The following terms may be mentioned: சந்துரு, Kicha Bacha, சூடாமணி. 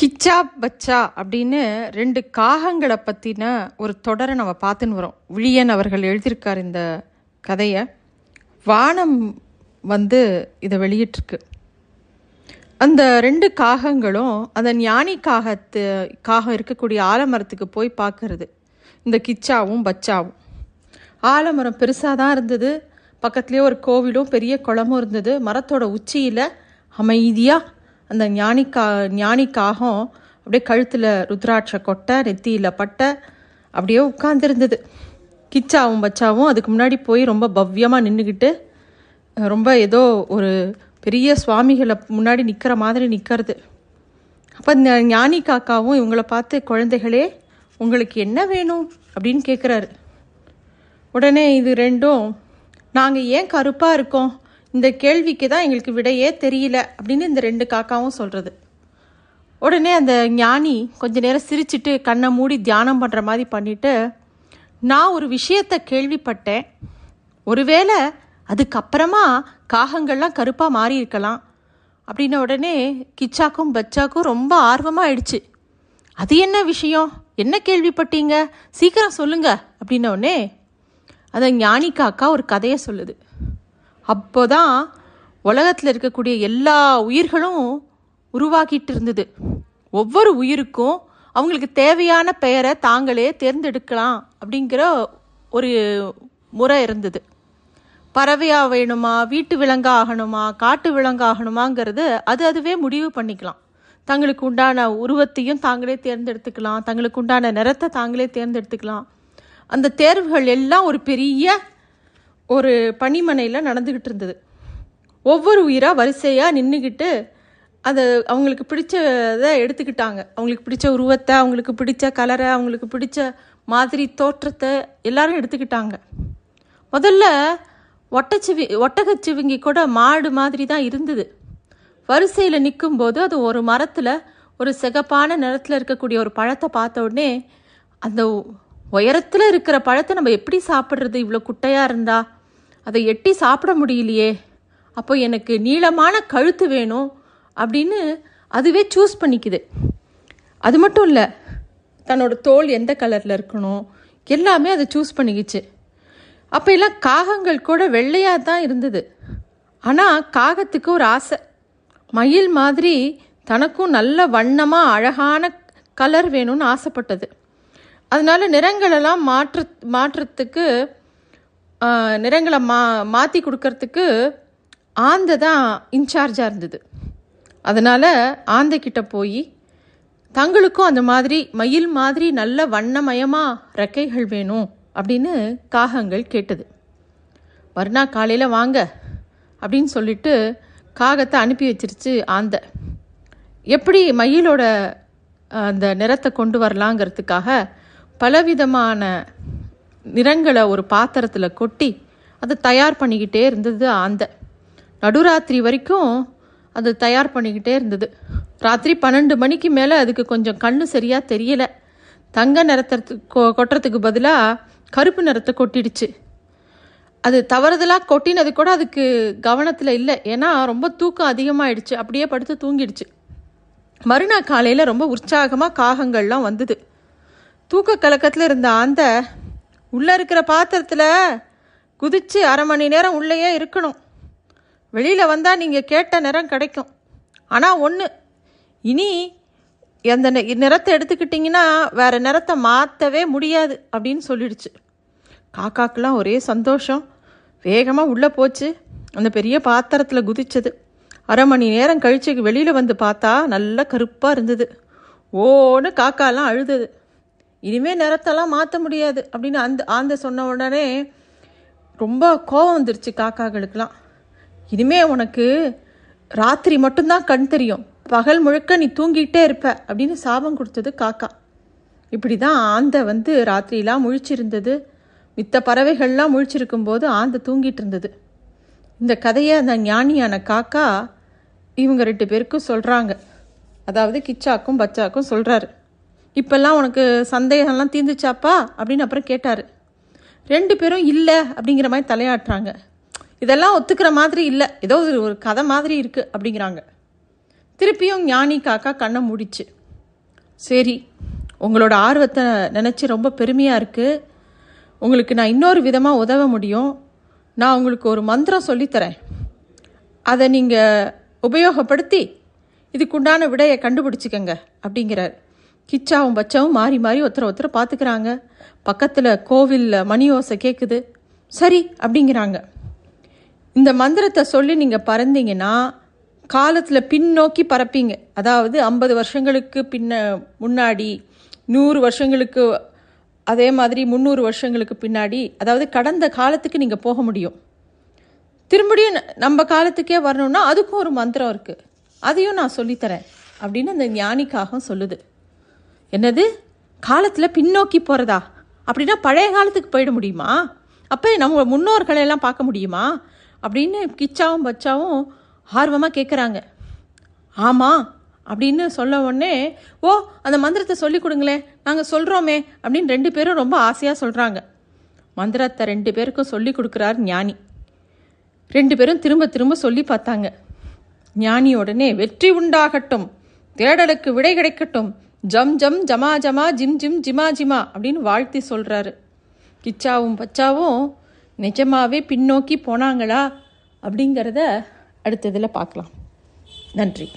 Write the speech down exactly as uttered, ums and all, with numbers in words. கிச்சா பச்சா அப்படின்னு ரெண்டு காகங்களை பற்றின ஒரு தொடரை நம்ம பார்த்துன்னு வரோம். விழியன் அவர்கள் எழுதியிருக்கார் இந்த கதையை. வானம் வந்து இதை வெளியிட்டிருக்கு. அந்த ரெண்டு காகங்களும் அந்த ஞானி காகத்து காகம் இருக்கக்கூடிய ஆலமரத்துக்கு போய் பார்க்கறது. இந்த கிச்சாவும் பச்சாவும் ஆலமரம் பெருசாக தான் இருந்தது. பக்கத்துலேயே ஒரு கோவிலும் பெரிய குளமும் இருந்தது. மரத்தோட உச்சியில் அமைதியாக அந்த ஞானிக்கா ஞானிக்காகம் அப்படியே கழுத்தில் ருத்ராட்ச கொட்டை, நெத்தியில் பட்டை, அப்படியே உட்கார்ந்துருந்தது. கிச்சாவும் பச்சாவும் அதுக்கு முன்னாடி போய் ரொம்ப பவ்யமாக நின்றுக்கிட்டு ரொம்ப ஏதோ ஒரு பெரிய சுவாமிகளை முன்னாடி நிற்கிற மாதிரி நிற்கிறது. அப்போ இந்த ஞானி காக்காவும் இவங்களை பார்த்து, குழந்தைகளே உங்களுக்கு என்ன வேணும் அப்படின்னு கேட்குறாரு. உடனே இது ரெண்டும், நாங்கள் ஏன் கருப்பாக இருக்கோம், இந்த கேள்விக்கு தான் எங்களுக்கு விடையே தெரியல அப்படின்னு இந்த ரெண்டு காக்காவும் சொல்கிறது. உடனே அந்த ஞானி கொஞ்ச நேரம் சிரிச்சுட்டு கண்ணை மூடி தியானம் பண்ணுற மாதிரி பண்ணிவிட்டு, நான் ஒரு விஷயத்தை கேள்விப்பட்டேன், ஒருவேளை அதுக்கப்புறமா காகங்கள்லாம் கருப்பாக மாறி இருக்கலாம் அப்படின்ன உடனே கிச்சாக்கும் பச்சாக்கும் ரொம்ப ஆர்வமாக ஆயிடுச்சு. அது என்ன விஷயம், என்ன கேள்விப்பட்டீங்க, சீக்கிரம் சொல்லுங்க அப்படின்னோடனே அந்த ஞானி காக்கா ஒரு கதையை சொல்லுது. அப்போ தான் உலகத்தில் இருக்கக்கூடிய எல்லா உயிர்களும் உருவாகிட்டு இருந்தது. ஒவ்வொரு உயிருக்கும் அவங்களுக்கு தேவையான பெயரை தாங்களே தேர்ந்தெடுக்கலாம் அப்படிங்கிற ஒரு முறை இருந்தது. பறவையாக வேணுமா, வீட்டு விலங்காக ஆகணுமா, காட்டு விலங்காகணுமாங்கிறது அது அதுவே முடிவு பண்ணிக்கலாம். தங்களுக்கு உண்டான உருவத்தையும் தாங்களே தேர்ந்தெடுத்துக்கலாம், தங்களுக்கு உண்டான நிறத்தை தாங்களே தேர்ந்தெடுத்துக்கலாம். அந்த தேர்வுகள் எல்லாம் ஒரு பெரிய ஒரு பனிமனையில் நடந்துக்கிட்டு இருந்தது. ஒவ்வொரு உயிராக வரிசையாக நின்றுக்கிட்டு அதை அவங்களுக்கு பிடிச்சதை எடுத்துக்கிட்டாங்க. அவங்களுக்கு பிடிச்ச உருவத்தை, அவங்களுக்கு பிடிச்ச கலரை, அவங்களுக்கு பிடிச்ச மாதிரி தோற்றத்தை எல்லாரும் எடுத்துக்கிட்டாங்க. முதல்ல ஒட்டச்சிவி ஒட்டகச்சிவிங்கி கூட மாடு மாதிரி தான் இருந்தது. வரிசையில் நிற்கும்போது அது ஒரு மரத்தில் ஒரு சிகப்பான நிறத்தில் இருக்கக்கூடிய ஒரு பழத்தை பார்த்த உடனே, அந்த உயரத்தில் இருக்கிற பழத்தை நம்ம எப்படி சாப்பிட்றது, இவ்வளோ குட்டையாக இருந்தா அதை எட்டி சாப்பிட முடியலையே, அப்போ எனக்கு நீளமான கழுத்து வேணும் அப்படின்னு அதுவே சூஸ் பண்ணிக்குது. அது மட்டும் இல்லை, தன்னோட தோல் எந்த கலரில் இருக்கணும் எல்லாமே அதை சூஸ் பண்ணிக்கிச்சு. அப்போ எல்லாம் காகங்கள் கூட வெள்ளையாக தான் இருந்தது. ஆனால் காகத்துக்கு ஒரு ஆசை, மயில் மாதிரி தனக்கும் நல்ல வண்ணமாக அழகான கலர் வேணும்னு ஆசைப்பட்டது. அதனால நிறங்களெல்லாம் மாற்று மாற்றத்துக்கு நிறங்களை மா மாற்றி கொடுக்கறதுக்கு ஆந்தை தான் இன்சார்ஜாக இருந்தது. அதனால் ஆந்தைக்கிட்ட போய் தங்களுக்கும் அந்த மாதிரி மயில் மாதிரி நல்ல வண்ணமயமாக ரெக்கைகள் வேணும் அப்படின்னு காகங்கள் கேட்டது. மறுநா காலையில் வாங்க அப்படின்னு சொல்லிட்டு காகத்தை அனுப்பி வச்சிருச்சு ஆந்தை. எப்படி மயிலோட அந்த நிறத்தை கொண்டு வரலாங்கிறதுக்காக பலவிதமான நிறங்களை ஒரு பாத்திரத்தில் கொட்டி அதை தயார் பண்ணிக்கிட்டே இருந்தது ஆந்தை. நடுராத்திரி வரைக்கும் அது தயார் பண்ணிக்கிட்டே இருந்தது. ராத்திரி பன்னெண்டு மணிக்கு மேலே அதுக்கு கொஞ்சம் கண்ணு சரியாக தெரியலை. தங்க நிறத்தை கொ கொட்டுறதுக்கு பதிலாக கருப்பு நிறத்தை கொட்டிடுச்சு. அது தவறுதலாக கொட்டினது கூட அதுக்கு கவனத்தில் இல்லை, ஏன்னா ரொம்ப தூக்கம் அதிகமாகிடுச்சு. அப்படியே படுத்து தூங்கிடுச்சு. மறுநாள் காலையில் ரொம்ப உற்சாகமாக காகங்கள்லாம் வந்தது. தூக்க கலக்கத்தில் இருந்த ஆந்தை, உள்ளே இருக்கிற பாத்திரத்தில் குதித்து அரை மணி நேரம் உள்ளேயே இருக்கணும், வெளியில் வந்தால் நீங்கள் கேட்ட நிறம் கிடைக்கும், ஆனால் ஒன்று இனி எந்த நிறத்தை எடுத்துக்கிட்டிங்கன்னா வேறு நிறத்தை மாற்றவே முடியாது அப்படின்னு சொல்லிடுச்சு. காக்காக்கெல்லாம் ஒரே சந்தோஷம். வேகமாக உள்ளே போச்சு. அந்த பெரிய பாத்திரத்தில் குதிச்சது. அரை மணி நேரம் கழிச்சு வெளியில் வந்து பார்த்தா நல்லா கருப்பாக இருந்தது. ஓன்னு காக்காலாம் அழுதது. இனிமேல் நிறத்தெல்லாம் மாற்ற முடியாது அப்படின்னு அந்த ஆந்தை சொன்ன உடனே ரொம்ப கோபம் வந்துருச்சு காக்காக்களுக்கெல்லாம். இனிமேல் உனக்கு ராத்திரி மட்டும்தான் கண் தெரியும், பகல் முழுக்க நீ தூங்கிக்கிட்டே இருப்ப அப்படின்னு சாபம் கொடுத்தது காக்கா. இப்படி தான் ஆந்தை வந்து ராத்திரிலாம் முழிச்சிருந்தது. மித்த பறவைகள்லாம் முழிச்சிருக்கும்போது ஆந்தை தூங்கிட்டு இருந்தது. இந்த கதையை அந்த ஞானியான காக்கா இவங்க ரெண்டு பேருக்கும் சொல்கிறாங்க. அதாவது கிச்சாக்கும் பச்சாக்கும் சொல்கிறாரு, இப்பெல்லாம் உனக்கு சந்தேகம்லாம் தீர்ந்துச்சாப்பா அப்படின்னு அப்புறம் கேட்டார். ரெண்டு பேரும் இல்லை அப்படிங்கிற மாதிரி தலையாட்டுறாங்க. இதெல்லாம் ஒத்துக்கிற மாதிரி இல்லை, ஏதோ ஒரு கதை மாதிரி இருக்குது அப்படிங்கிறாங்க. திருப்பியும் ஞானி காக்கா கண்ணை மூடிச்சு. சரி, உங்களோட ஆர்வத்தை நினச்சி ரொம்ப பெருமையாக இருக்குது. உங்களுக்கு நான் இன்னொரு விதமாக உதவ முடியும். நான் உங்களுக்கு ஒரு மந்திரம் சொல்லித்தரேன். அதை நீங்கள் உபயோகப்படுத்தி இதுக்குண்டான விடையை கண்டுபிடிச்சிக்கங்க அப்படிங்கிறார். கிச்சாவும் பச்சாவும் மாறி மாறி ஒருத்தரை ஒருத்தரை பார்த்துக்கிறாங்க. பக்கத்தில் கோவிலில் மணி ஓசை கேட்குது. சரி அப்படிங்கிறாங்க. இந்த மந்திரத்தை சொல்லி நீங்கள் பறந்தீங்கன்னா காலத்தில் பின்னோக்கி பறப்பீங்க. அதாவது ஐம்பது வருஷங்களுக்கு பின்ன முன்னாடி, நூறு வருஷங்களுக்கு, அதே மாதிரி முந்நூறு வருஷங்களுக்கு பின்னாடி, அதாவது கடந்த காலத்துக்கு நீங்கள் போக முடியும். திரும்பியும் நம்ம காலத்துக்கே வரணும்னா அதுக்கும் ஒரு மந்திரம் இருக்குது, அதையும் நான் சொல்லித்தரேன் அப்படின்னு அந்த ஞானிக்காக சொல்லுது. என்னது, காலத்தில் பின்னோக்கி போகிறதா? அப்படின்னா பழைய காலத்துக்கு போயிட முடியுமா? அப்போ நம்ம முன்னோர்களையெல்லாம் பார்க்க முடியுமா அப்படின்னு கிச்சாவும் பச்சாவும் ஆர்வமாக கேட்குறாங்க. ஆமாம் அப்படின்னு சொல்ல உடனே, ஓ அந்த மந்திரத்தை சொல்லி கொடுங்களேன், நாங்கள் சொல்கிறோமே அப்படின்னு ரெண்டு பேரும் ரொம்ப ஆசையாக சொல்கிறாங்க. மந்திரத்தை ரெண்டு பேருக்கும் சொல்லி கொடுக்குறார் ஞானி. ரெண்டு பேரும் திரும்ப திரும்ப சொல்லி பார்த்தாங்க. ஞானி உடனே, வெற்றி உண்டாகட்டும், தேடலுக்கு விடை கிடைக்கட்டும், ஜம் ஜம் ஜமா ஜமா ஜிம் ஜிம் ஜிமா ஜிமா அப்படின்னு வாழ்த்தி சொல்கிறாரு. கிச்சாவும் பச்சாவும் நிஜமாகவே பின்னோக்கி போனாங்களா அப்படிங்கிறத அடுத்ததில் பார்க்கலாம். நன்றி.